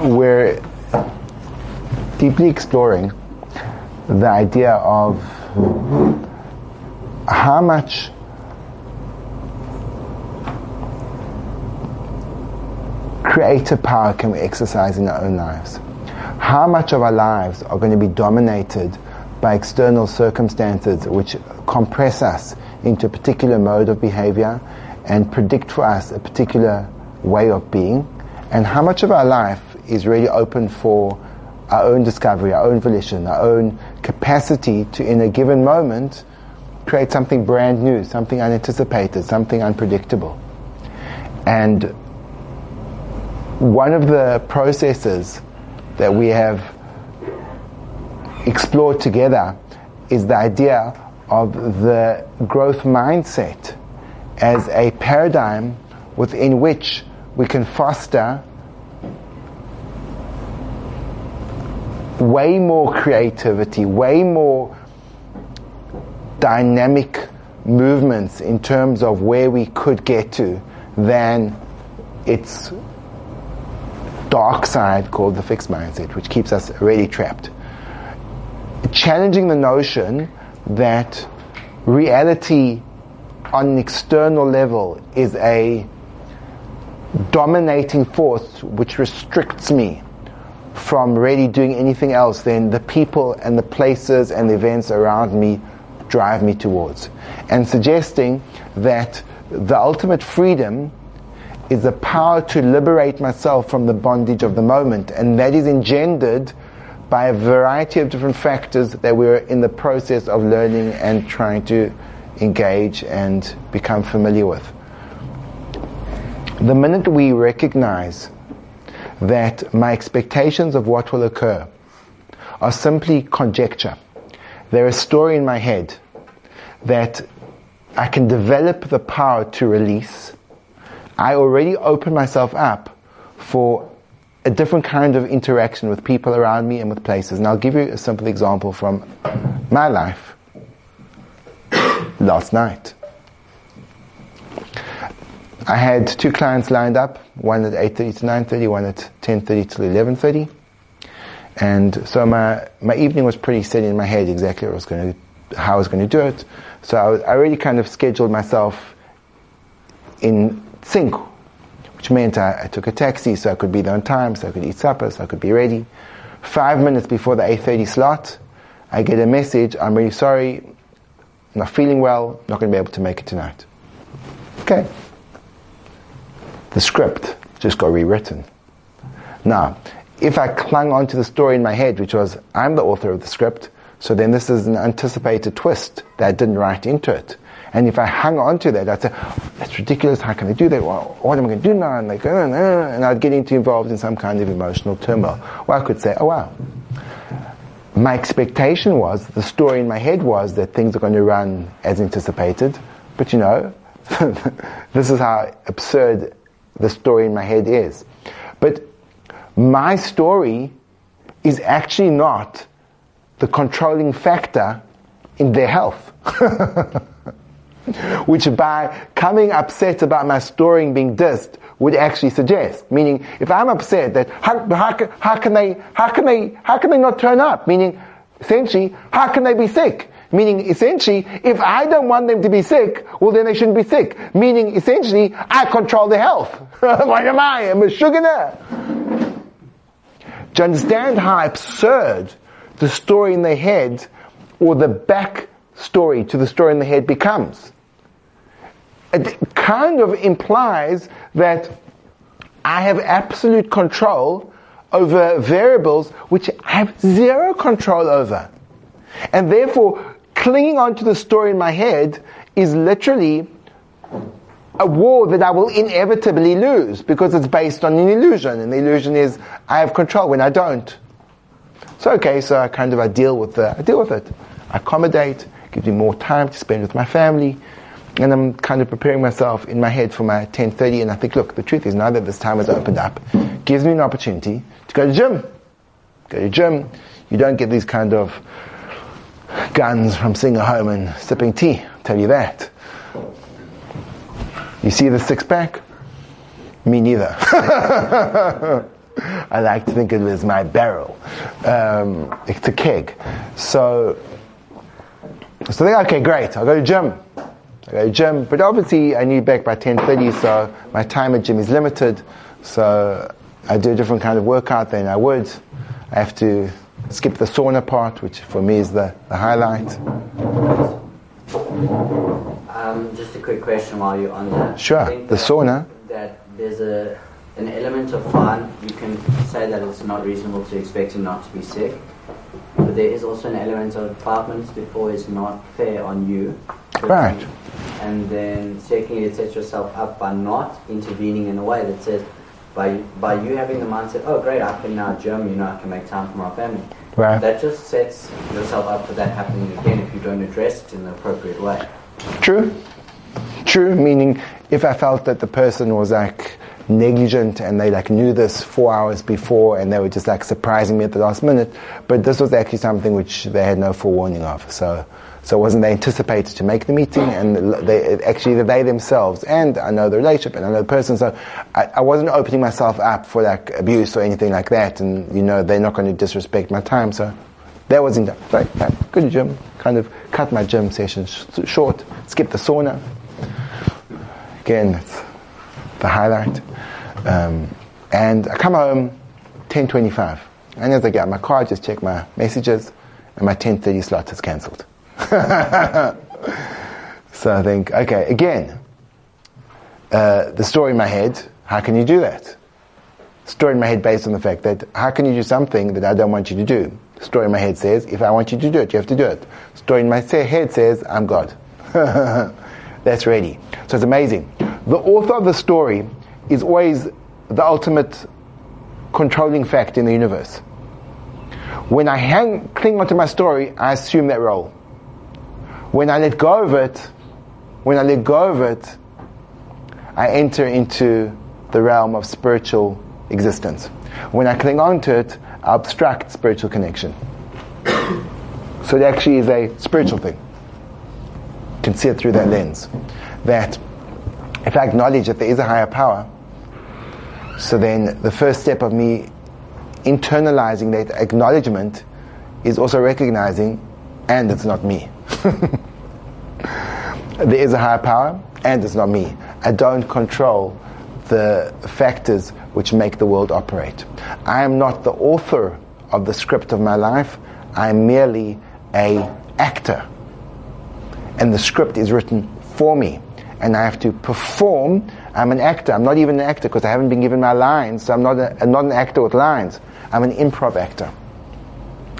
we're deeply exploring the idea of how much creative power can we exercise in our own lives. How much of our lives are going to be dominated by external circumstances which compress us into a particular mode of behavior and predict for us a particular way of being, and how much of our life is really open for our own discovery, our own volition, our own capacity to, in a given moment, create something brand new, something unanticipated, something unpredictable. And one of the processes that we have explored together is the idea of the growth mindset as a paradigm within which we can foster way more creativity, way more dynamic movements in terms of where we could get to than its dark side called the fixed mindset, which keeps us really trapped. Challenging the notion that reality on an external level is a dominating force which restricts me from really doing anything else than the people and the places and the events around me drive me towards, and suggesting that the ultimate freedom is the power to liberate myself from the bondage of the moment, and that is engendered by a variety of different factors that we're in the process of learning and trying to engage and become familiar with. The minute we recognize that my expectations of what will occur are simply conjecture, they're a story in my head that I can develop the power to release, I already open myself up for a different kind of interaction with people around me and with places. And I'll give you a simple example from my life. Last night I had two clients lined up, one at 8:30 to 9:30, one at 10:30 to 11:30. And so my evening was pretty set in my head exactly what I was going to, how I was going to do it. So I really kind of scheduled myself in sync, which meant I took a taxi so I could be there on time, so I could eat supper, so I could be ready. 5 minutes before the 8:30 slot, I get a message, "I'm really sorry, I'm not feeling well, not going to be able to make it tonight." Okay. The script just got rewritten. Now, if I clung onto the story in my head, which was, I'm the author of the script, so then this is an anticipated twist that I didn't write into it. And if I hung on to that, I'd say, oh, that's ridiculous, how can I do that? Well, what am I going to do now? And, like, and I'd get involved in some kind of emotional turmoil. Or I could say, oh wow. My expectation was, the story in my head was, that things are going to run as anticipated, but you know, this is how absurd the story in my head is. But my story is actually not the controlling factor in their health. Which by coming upset about my story and being dissed would actually suggest, meaning if I'm upset that how can they not turn up, meaning essentially how can they be sick, meaning essentially if I don't want them to be sick, well then they shouldn't be sick, meaning essentially I control their health. What am I? I'm a sugar. Do you understand how absurd the story in their head or the back story to the story in the head becomes? It kind of implies that I have absolute control over variables which I have zero control over, and therefore clinging on to the story in my head is literally a war that I will inevitably lose, because it's based on an illusion, and the illusion is I have control when I don't. So I deal with it, I accommodate, gives me more time to spend with my family, and I'm kind of preparing myself in my head for my 10:30, and I think, look, the truth is now that this time has opened up, gives me an opportunity to go to the gym. You don't get these kind of guns from sitting at home and sipping tea, I'll tell you that. You see the six pack? Me neither. I like to think of it as my barrel. It's a keg. So they okay, great. I go to gym, but obviously I need back by 10:30, so my time at gym is limited. So I do a different kind of workout than I would. I have to skip the sauna part, which for me is the highlight. Just a quick question while you're on that. Sure, the sauna. That there's an element of fun. You can say that it's not reasonable to expect him not to be sick. But there is also an element of 5 minutes before is not fair on you. Right. And then secondly, it sets yourself up by not intervening in a way that says, by you having the mindset, oh great, I can now gym, I can make time for my family. Right. That just sets yourself up for that happening again if you don't address it in the appropriate way. True, meaning if I felt that the person was negligent and they knew this 4 hours before and they were just surprising me at the last minute, but this was actually something which they had no forewarning of, so wasn't they anticipated to make the meeting, and they themselves, and I know the relationship and I know the person, so I wasn't opening myself up for abuse or anything like that, and they're not going to disrespect my time, so that wasn't right. Good gym, kind of cut my gym sessions short, skip the sauna again, it's the highlight, and I come home 10:25, and as I get out my car I just check my messages and my 10:30 slot is cancelled. So I think, okay, again, the story in my head, how can you do that? Story in my head based on the fact that how can you do something that I don't want you to do? Story in my head says, if I want you to do it, you have to do it. Story in my head says, I'm God. That's ready. So it's amazing. The author of the story is always the ultimate controlling fact in the universe. When I cling onto my story, I assume that role. When I let go of it, I enter into the realm of spiritual existence. When I cling onto it, I obstruct spiritual connection. So it actually is a spiritual thing. You can see it through that lens. That if I acknowledge that there is a higher power, so then the first step of me internalizing that acknowledgement is also recognizing, and it's not me. There is a higher power, and it's not me. I don't control the factors which make the world operate. I am not the author of the script of my life. I am merely an actor, and the script is written for me, and I have to perform. I'm an actor. I'm not even an actor because I haven't been given my lines, so I'm not an actor with lines. I'm an improv actor.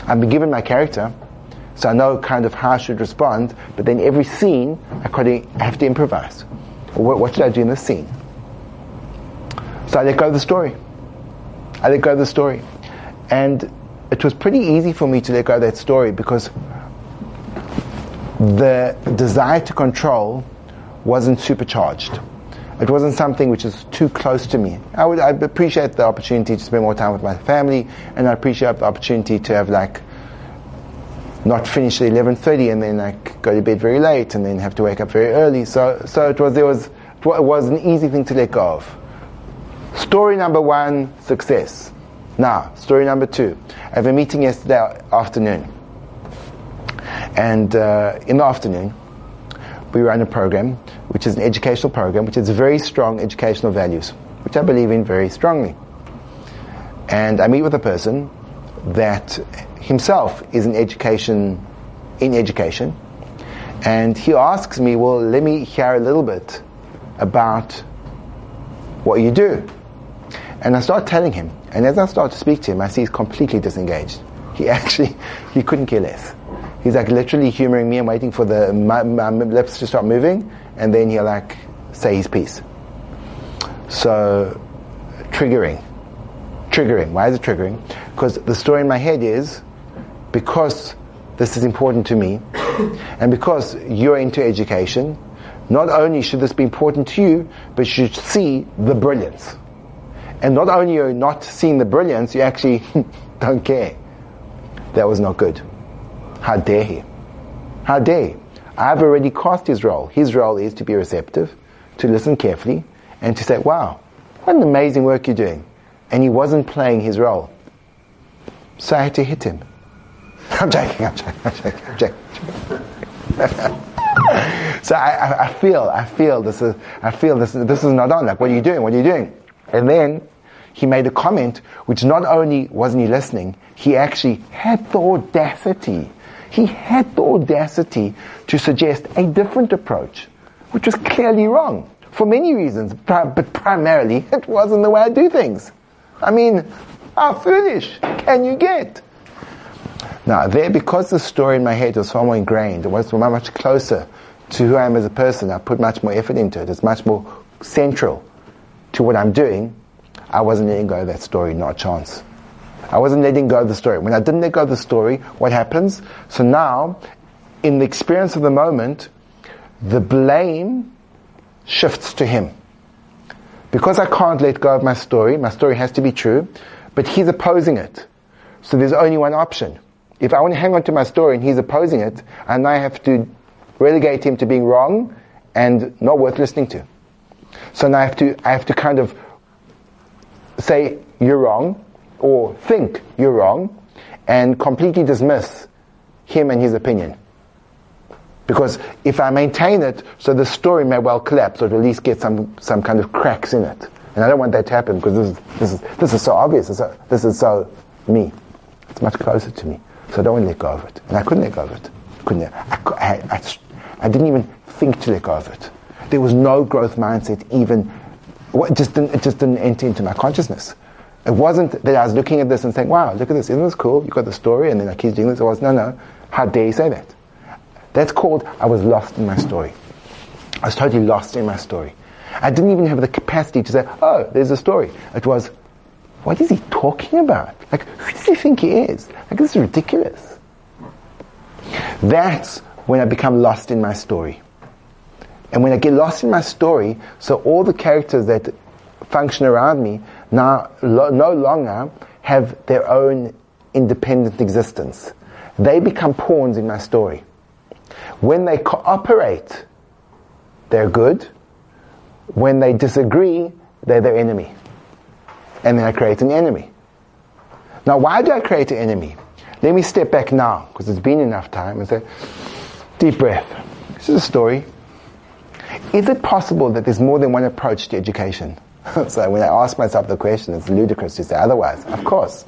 I've been given my character, so I know kind of how I should respond, but then every scene I have to improvise. What should I do in this scene? So I let go of the story. And it was pretty easy for me to let go of that story because the desire to control wasn't supercharged. It wasn't something which is too close to me. I'd appreciate the opportunity to spend more time with my family, and I appreciate the opportunity to have not finish at 11:30 and then go to bed very late and then have to wake up very early. So it was an easy thing to let go of. Story number one, success. Now, story number two. I have a meeting yesterday afternoon. And in the afternoon, we run a program, which is an educational program, which has very strong educational values, which I believe in very strongly. And I meet with a person that himself is in education, and he asks me, well, let me hear a little bit about what you do. And I start telling him, and as I start to speak to him, I see he's completely disengaged. He couldn't care less. He's literally humoring me and waiting for my lips to start moving, and then he'll say his piece. So triggering. Why is it triggering? Because the story in my head is, because this is important to me and because you're into education, not only should this be important to you, but you should see the brilliance. And not only are you not seeing the brilliance, you actually don't care. That was not good. How dare he? How dare he? I've already cast his role. His role is to be receptive, to listen carefully, and to say, wow, what an amazing work you're doing. and he wasn't playing his role. So I had to hit him. I'm joking. So I feel this is not on. Like, what are you doing? And then he made a comment, which not only wasn't he listening, he actually had the audacity. He had the audacity to suggest a different approach, which was clearly wrong for many reasons, but primarily it wasn't the way I do things. I mean, how foolish can you get? Now, because the story in my head was far more ingrained, it was much closer to who I am as a person, I put much more effort into it, it's much more central to what I'm doing, I wasn't letting go of that story, not a chance. I wasn't letting go of the story. When I didn't let go of the story, what happens? So now, in the experience of the moment, the blame shifts to him. Because I can't let go of my story has to be true, but he's opposing it. So there's only one option. If I want to hang on to my story and he's opposing it, and I have to relegate him to being wrong and not worth listening to. So now I have to kind of say you're wrong, or think you're wrong, and completely dismiss him and his opinion. Because if I maintain it, so the story may well collapse, or at least get some kind of cracks in it. And I don't want that to happen, because this is so obvious. This is so me. It's much closer to me. So I don't want to let go of it. And I couldn't let go of it. I didn't even think to let go of it. There was no growth mindset even. It just didn't enter into my consciousness. It wasn't that I was looking at this and saying, wow, look at this, isn't this cool? You got the story and then I keep doing this. I was, no, how dare you say that? That's called, I was lost in my story. I was totally lost in my story. I didn't even have the capacity to say, oh, there's a story. It was, what is he talking about? Like, who does he think he is? Like, this is ridiculous. That's when I become lost in my story. And when I get lost in my story, so all the characters that function around me now no longer have their own independent existence. They become pawns in my story. When they cooperate, they're good. When they disagree, they're their enemy. And then I create an enemy. Now, why do I create an enemy? Let me step back now, because it's been enough time, and say, deep breath. This is a story. Is it possible that there's more than one approach to education? So when I ask myself the question, it's ludicrous to say otherwise. Of course.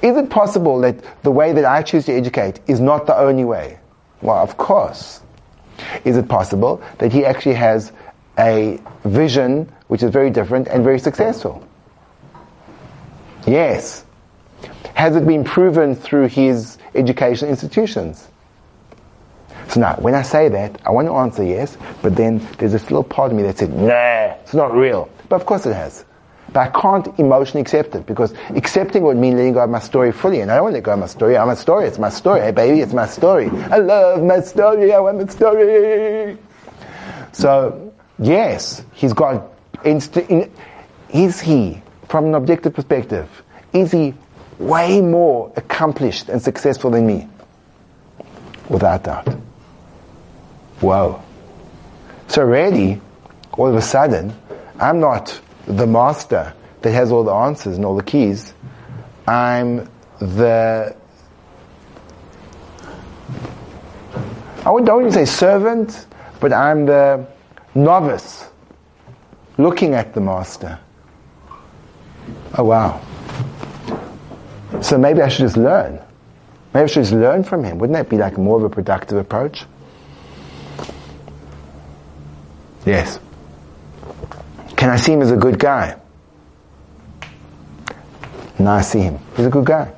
Is it possible that the way that I choose to educate is not the only way? Well, of course. Is it possible that he actually has a vision which is very different and very successful? Yes. Has it been proven through his educational institutions? So now, when I say that, I want to answer yes, but then there's this little part of me that said, nah, it's not real. But of course it has. But I can't emotionally accept it, because accepting would mean letting go of my story fully, and I don't want to let go of my story. I'm a story. It's my story. Hey, baby, it's my story. I love my story. I want my story. So, yes, he's got... Is he, from an objective perspective, is he way more accomplished and successful than me? Without doubt. Wow. So really, all of a sudden, I'm not the master that has all the answers and all the keys. I'm the... I don't even say servant, but I'm the novice looking at the master. Oh wow. So maybe I should just learn. Maybe I should just learn from him. Wouldn't that be like more of a productive approach? Yes. Can I see him as a good guy? Now I see him. He's a good guy.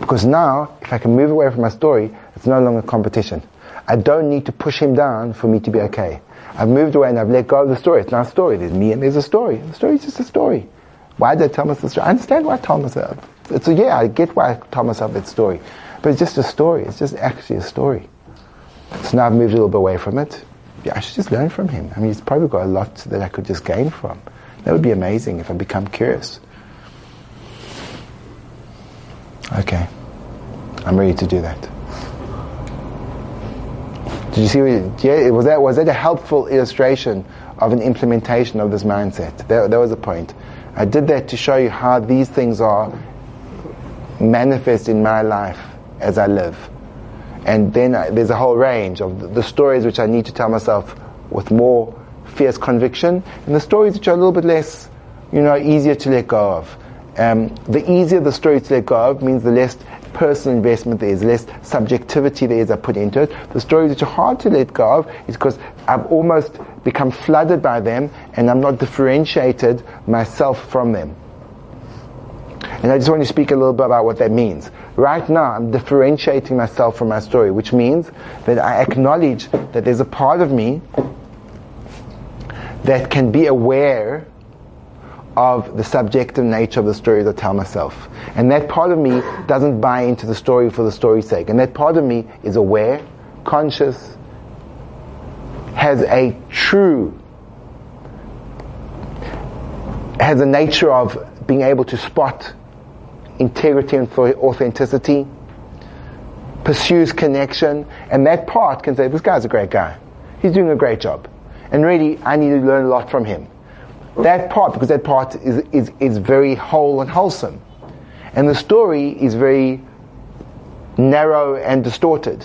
Because now, if I can move away from my story, it's no longer competition. I don't need to push him down for me to be okay. I've moved away and I've let go of the story. It's not a story. There's me and there's a story. The story's just a story. Why did I tell myself the story? I understand why I tell myself. I get why I tell myself that story. But it's just a story. It's just actually a story. So now I've moved a little bit away from it. Yeah, I should just learn from him. I mean, he's probably got a lot that I could just gain from. That would be amazing if I become curious. Okay. I'm ready to do that. Did you see was that a helpful illustration of an implementation of this mindset? That was the point. I did that to show you how these things are manifest in my life as I live. And then there's a whole range of the stories which I need to tell myself with more fierce conviction, and the stories which are a little bit less, easier to let go of. The easier the story to let go of means the less personal investment there is, less subjectivity there is I put into it. The stories which are hard to let go of is because I've almost become flooded by them and I'm not differentiated myself from them. And I just want to speak a little bit about what that means. Right now, I'm differentiating myself from my story, which means that I acknowledge that there's a part of me that can be aware of the subjective nature of the stories I tell myself. And that part of me doesn't buy into the story for the story's sake. And that part of me is aware, conscious, has a nature of being able to spot integrity and authenticity, pursues connection, and that part can say, this guy's a great guy, he's doing a great job, and really I need to learn a lot from him. That part, because that part is very whole and wholesome, and the story is very narrow and distorted.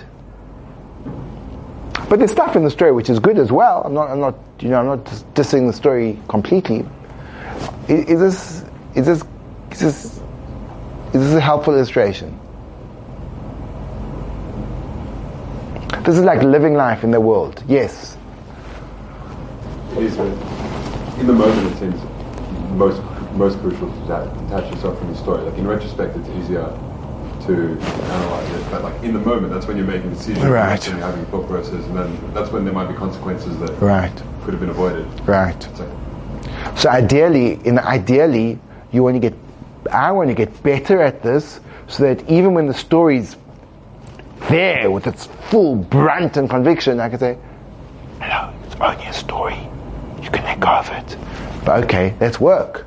But there's stuff in the story which is good as well. I'm not dissing the story completely. Is this a helpful illustration? This is like living life in the world. Yes. In the moment, it seems most crucial to detach yourself from the story. Like in retrospect, it's easier to analyze it, but like in the moment, that's when you're making decisions, right? And you're having thought processes, and then that's when there might be consequences that could have been avoided. Right. So ideally, I want to get better at this, so that even when the story's there with its full brunt and conviction, I can say, hello, it's only a story. You can let go of it. But okay, that's work.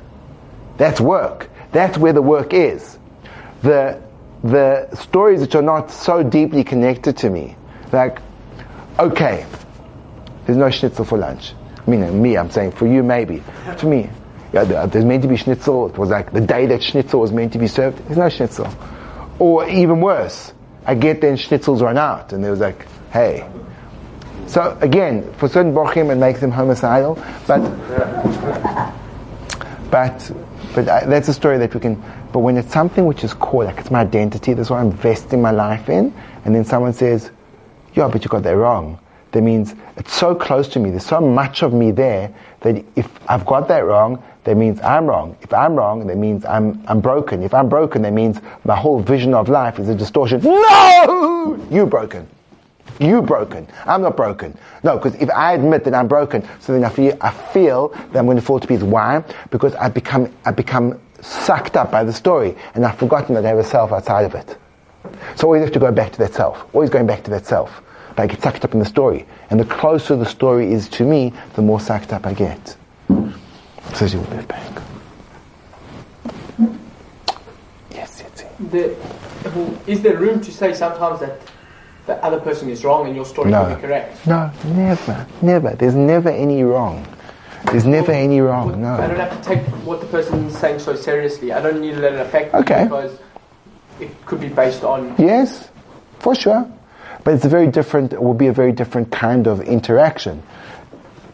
That's where the work is. The stories which are not so deeply connected to me, like, okay, there's no schnitzel for lunch. I mean, I'm saying for you maybe. For me, there's meant to be schnitzel. It was like the day that schnitzel was meant to be served, there's no schnitzel. Or even worse, I get then schnitzels run out, and there was like, hey. So again, for certain bochim, it makes them homicidal, but that's a story that we can. But when it's something which is core, like it's my identity, that's what I'm investing my life in, and then someone says, yeah, but you got that wrong. That means it's so close to me, there's so much of me there, that if I've got that wrong, that means I'm wrong. If I'm wrong, that means I'm broken. If I'm broken, that means my whole vision of life is a distortion. No! You broken. I'm not broken. No, because if I admit that I'm broken, so then I feel that I'm going to fall to pieces. Why? Because I become sucked up by the story, and I've forgotten that I have a self outside of it. So always have to go back to that self. Always going back to that self. But I get sucked up in the story, and the closer the story is to me, the more sucked up I get. So you will move back. Yes. Is there room to say sometimes that the other person is wrong and your story will be correct? No, never. There's never any wrong. No. I don't have to take what the person is saying so seriously. I don't need to let it affect me because it could be based on... Yes, for sure. But it will be a very different kind of interaction.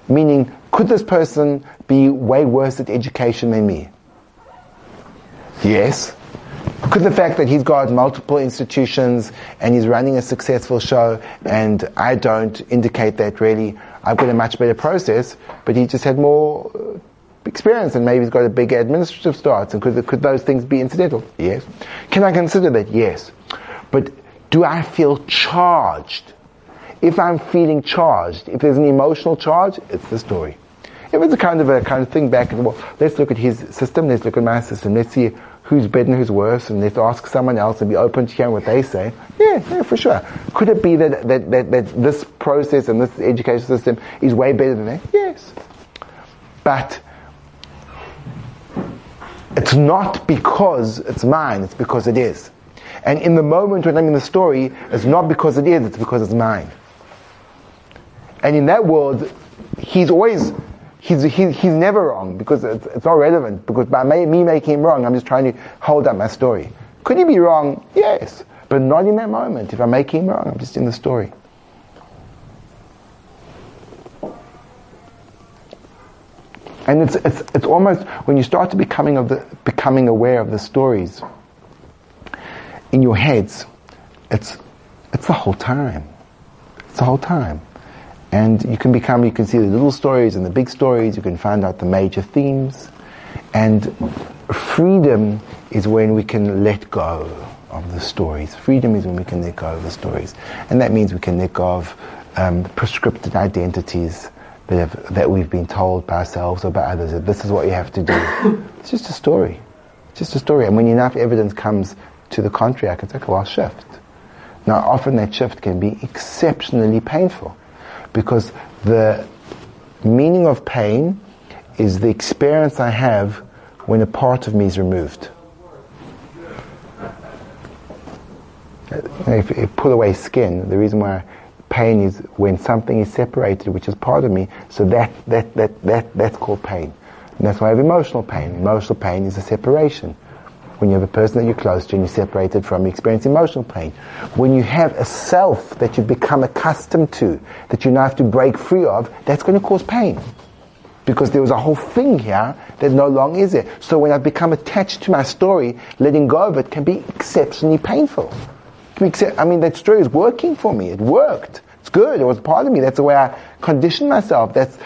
Meaning, could this person be way worse at education than me? Yes. Could the fact that he's got multiple institutions and he's running a successful show and I don't indicate that really I've got a much better process, but he just had more experience and maybe he's got a bigger administrative start, and could those things be incidental? Yes. Can I consider that? Yes. But do I feel charged? If I'm feeling charged, if there's an emotional charge, it's the story. If it's a kind of thing back and forth, let's look at his system, let's look at my system, let's see who's better and who's worse, and let's ask someone else and be open to hearing what they say. Yeah, for sure. Could it be that this process and this education system is way better than that? Yes. But it's not because it's mine, it's because it is. And in the moment when I'm in the story, it's not because it is, it's because it's mine. And in that world, he's always he's never wrong, because it's not relevant, because by me making him wrong, I'm just trying to hold up my story. Could he be wrong? Yes, but not in that moment. If I make him wrong, I'm just in the story. And it's almost when you start to becoming aware of the stories in your heads, it's the whole time. It's the whole time. And you can see the little stories and the big stories, you can find out the major themes. And freedom is when we can let go of the stories. Freedom is when we can let go of the stories. And that means we can let go of prescripted identities that we've been told by ourselves or by others, that this is what you have to do. It's just a story. It's just a story. And when enough evidence comes to the contrary, I can say, okay, well, I'll shift. Now, often that shift can be exceptionally painful, because the meaning of pain is the experience I have when a part of me is removed. If you pull away skin, the reason why pain is when something is separated, which is part of me, so that's called pain. And that's why I have emotional pain. Emotional pain is a separation. When you have a person that you're close to and you're separated from, you experience emotional pain. When you have a self that you've become accustomed to, that you now have to break free of, that's going to cause pain. Because there was a whole thing here that no longer is there. So when I become attached to my story, letting go of it can be exceptionally painful. I mean, that story is working for me. It worked. It's good. It was part of me. That's the way I conditioned myself. That's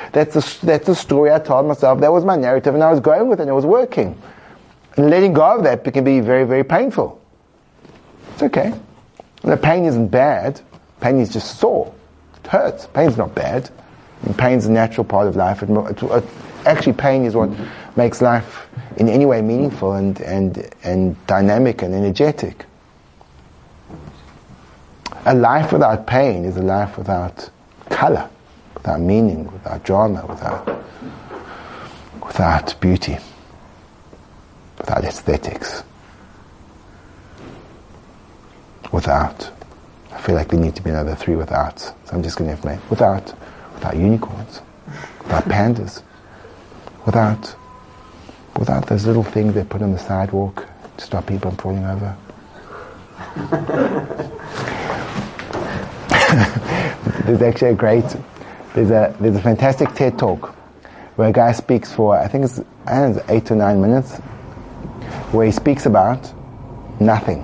the story I told myself. That was my narrative, and I was going with it, and it was working. And letting go of that can be very, very painful. It's okay. The pain isn't bad. Pain is just sore. It hurts. Pain's not bad. And pain's a natural part of life. Actually, pain is what makes life in any way meaningful and dynamic and energetic. A life without pain is a life without color, without meaning, without drama, without beauty, without aesthetics, without, I feel like there need to be another three without, so I'm just going to have to make without unicorns, without pandas, without those little things they put on the sidewalk to stop people from falling over. There's actually there's a fantastic TED talk where a guy speaks for, I think it's 8 to 9 minutes, where he speaks about nothing,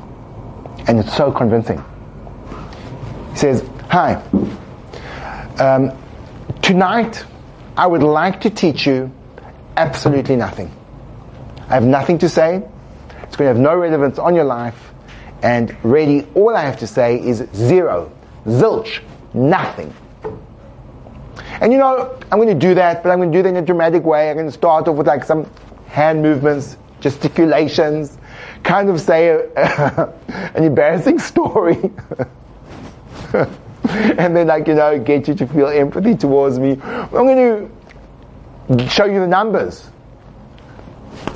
and it's so convincing. He says, "Hi, tonight I would like to teach you absolutely nothing. I have nothing to say. It's going to have no relevance on your life, and really all I have to say is zero. Zilch. Nothing. And you know, I'm going to do that, but I'm going to do that in a dramatic way. I'm going to start off with like some hand movements, gesticulations, kind of say an embarrassing story. And then get you to feel empathy towards me. I'm going to show you the numbers.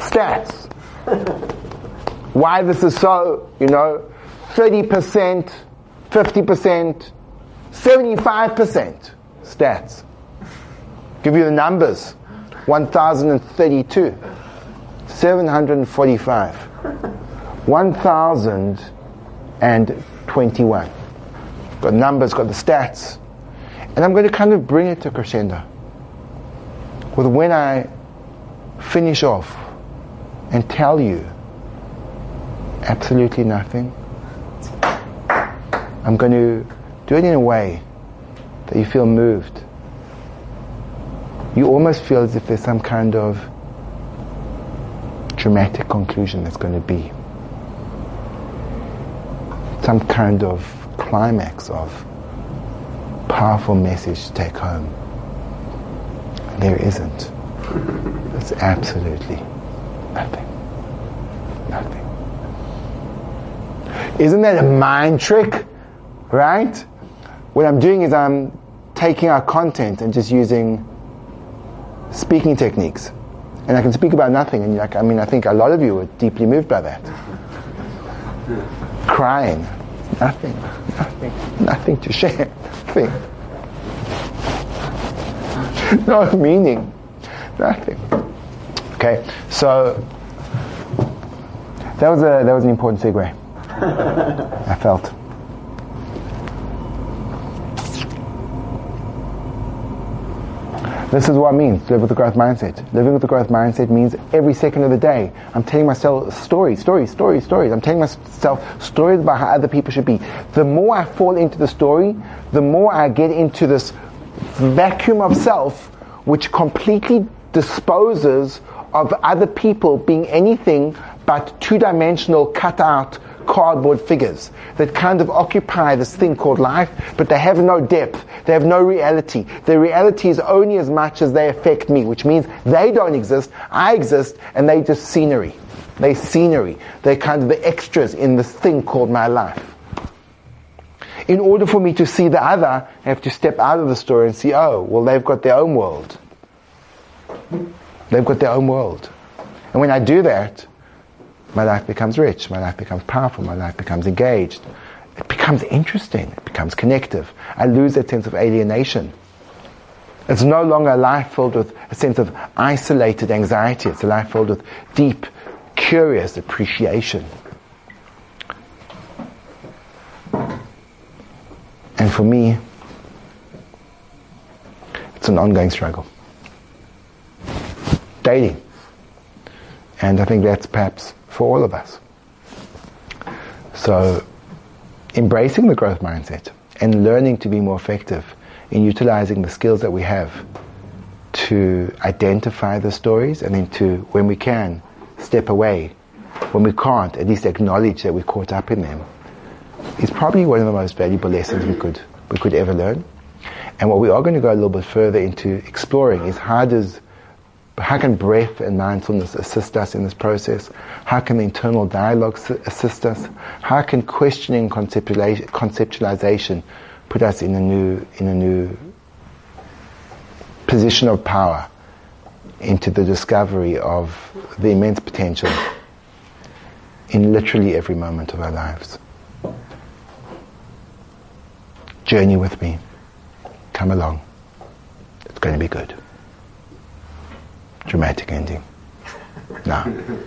Stats. Why this is so, 30%. 50%, 75% stats. Give you the numbers. 1,032, 745, 1,021. Got numbers, got the stats. And I'm going to kind of bring it to crescendo with when I finish off and tell you absolutely nothing. I'm going to do it in a way that you feel moved. You almost feel as if there's some kind of dramatic conclusion that's going to be. Some kind of climax of powerful message to take home. There isn't. It's absolutely nothing. Nothing. Isn't that a mind trick? Right? What I'm doing is I'm taking our content and just using speaking techniques. And I can speak about nothing. And I think a lot of you were deeply moved by that. Crying. Nothing to share. Nothing. No meaning. Nothing. Okay, so that was an important segue. I felt. This is what it means, live with a growth mindset. Living with a growth mindset means every second of the day, I'm telling myself stories. I'm telling myself stories about how other people should be. The more I fall into the story, the more I get into this vacuum of self, which completely disposes of other people being anything but two-dimensional cut-out cardboard figures that kind of occupy this thing called life, but they have no depth, they have no reality. Their reality is only as much as they affect me, which means they don't exist, I exist, and they just scenery. They're scenery. They're kind of the extras in this thing called my life. In order for me to see the other, I have to step out of the story and see, oh, well, they've got their own world. They've got their own world. And when I do that, my life becomes rich, my life becomes powerful, my life becomes engaged. It becomes interesting, it becomes connective. I lose that sense of alienation. It's no longer a life filled with a sense of isolated anxiety. It's a life filled with deep, curious appreciation. And for me, it's an ongoing struggle. Daily. And I think that's perhaps for all of us. So, embracing the growth mindset and learning to be more effective in utilizing the skills that we have to identify the stories and then to, when we can, step away. When we can't, at least acknowledge that we're caught up in them is probably one of the most valuable lessons we could ever learn. And what we are going to go a little bit further into exploring is how can breath and mindfulness assist us in this process? How can the internal dialogue assist us? How can questioning conceptualization put us in a new position of power into the discovery of the immense potential in literally every moment of our lives? Journey with me. Come along. It's going to be good. Dramatic ending. No.